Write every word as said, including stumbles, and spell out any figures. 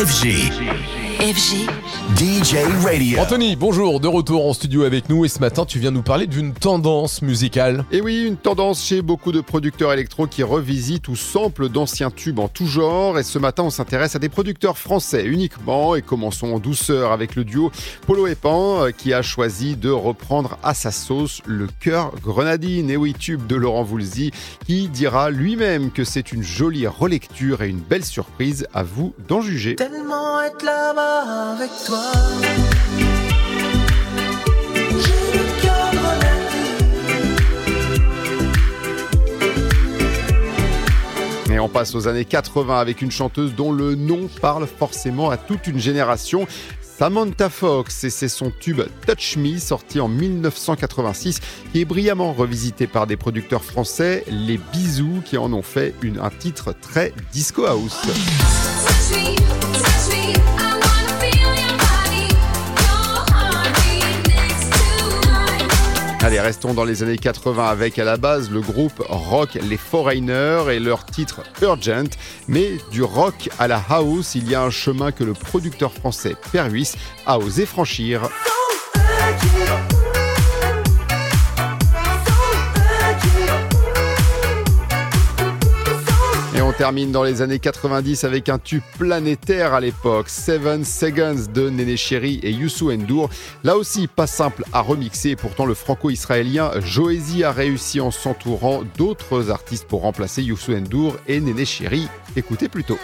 F G. F G. D J Radio. Anthony, bonjour, de retour en studio avec nous et ce matin, tu viens nous parler d'une tendance musicale. Et oui, une tendance chez beaucoup de producteurs électro qui revisitent ou samplent d'anciens tubes en tout genre. Et ce matin, on s'intéresse à des producteurs français uniquement et commençons en douceur avec le duo Polo et Pan qui a choisi de reprendre à sa sauce le cœur grenadine. Et oui, tube de Laurent Voulzy qui dira lui-même que c'est une jolie relecture et une belle surprise, à vous d'en juger. Tellement être là-bas avec toi. J'ai le cœur grenadine. Et on passe aux années quatre-vingts avec une chanteuse dont le nom parle forcément à toute une génération. Samantha Fox, et c'est son tube Touch Me, sorti en dix-neuf cent quatre-vingt-six, qui est brillamment revisité par des producteurs français, Les Bisous, qui en ont fait une, un titre très disco house. Allez, restons dans les années quatre-vingts avec à la base le groupe rock Les Foreigners et leur titre Urgent. Mais du rock à la house, il y a un chemin que le producteur français Perhuis a osé franchir. Et on termine dans les années quatre-vingt-dix avec un tube planétaire à l'époque, Seven Seconds de Neneh Cherry et Youssou N'Dour. Là aussi, pas simple à remixer, pourtant le franco-israélien Joézy a réussi en s'entourant d'autres artistes pour remplacer Youssou N'Dour et Neneh Cherry. Écoutez plutôt.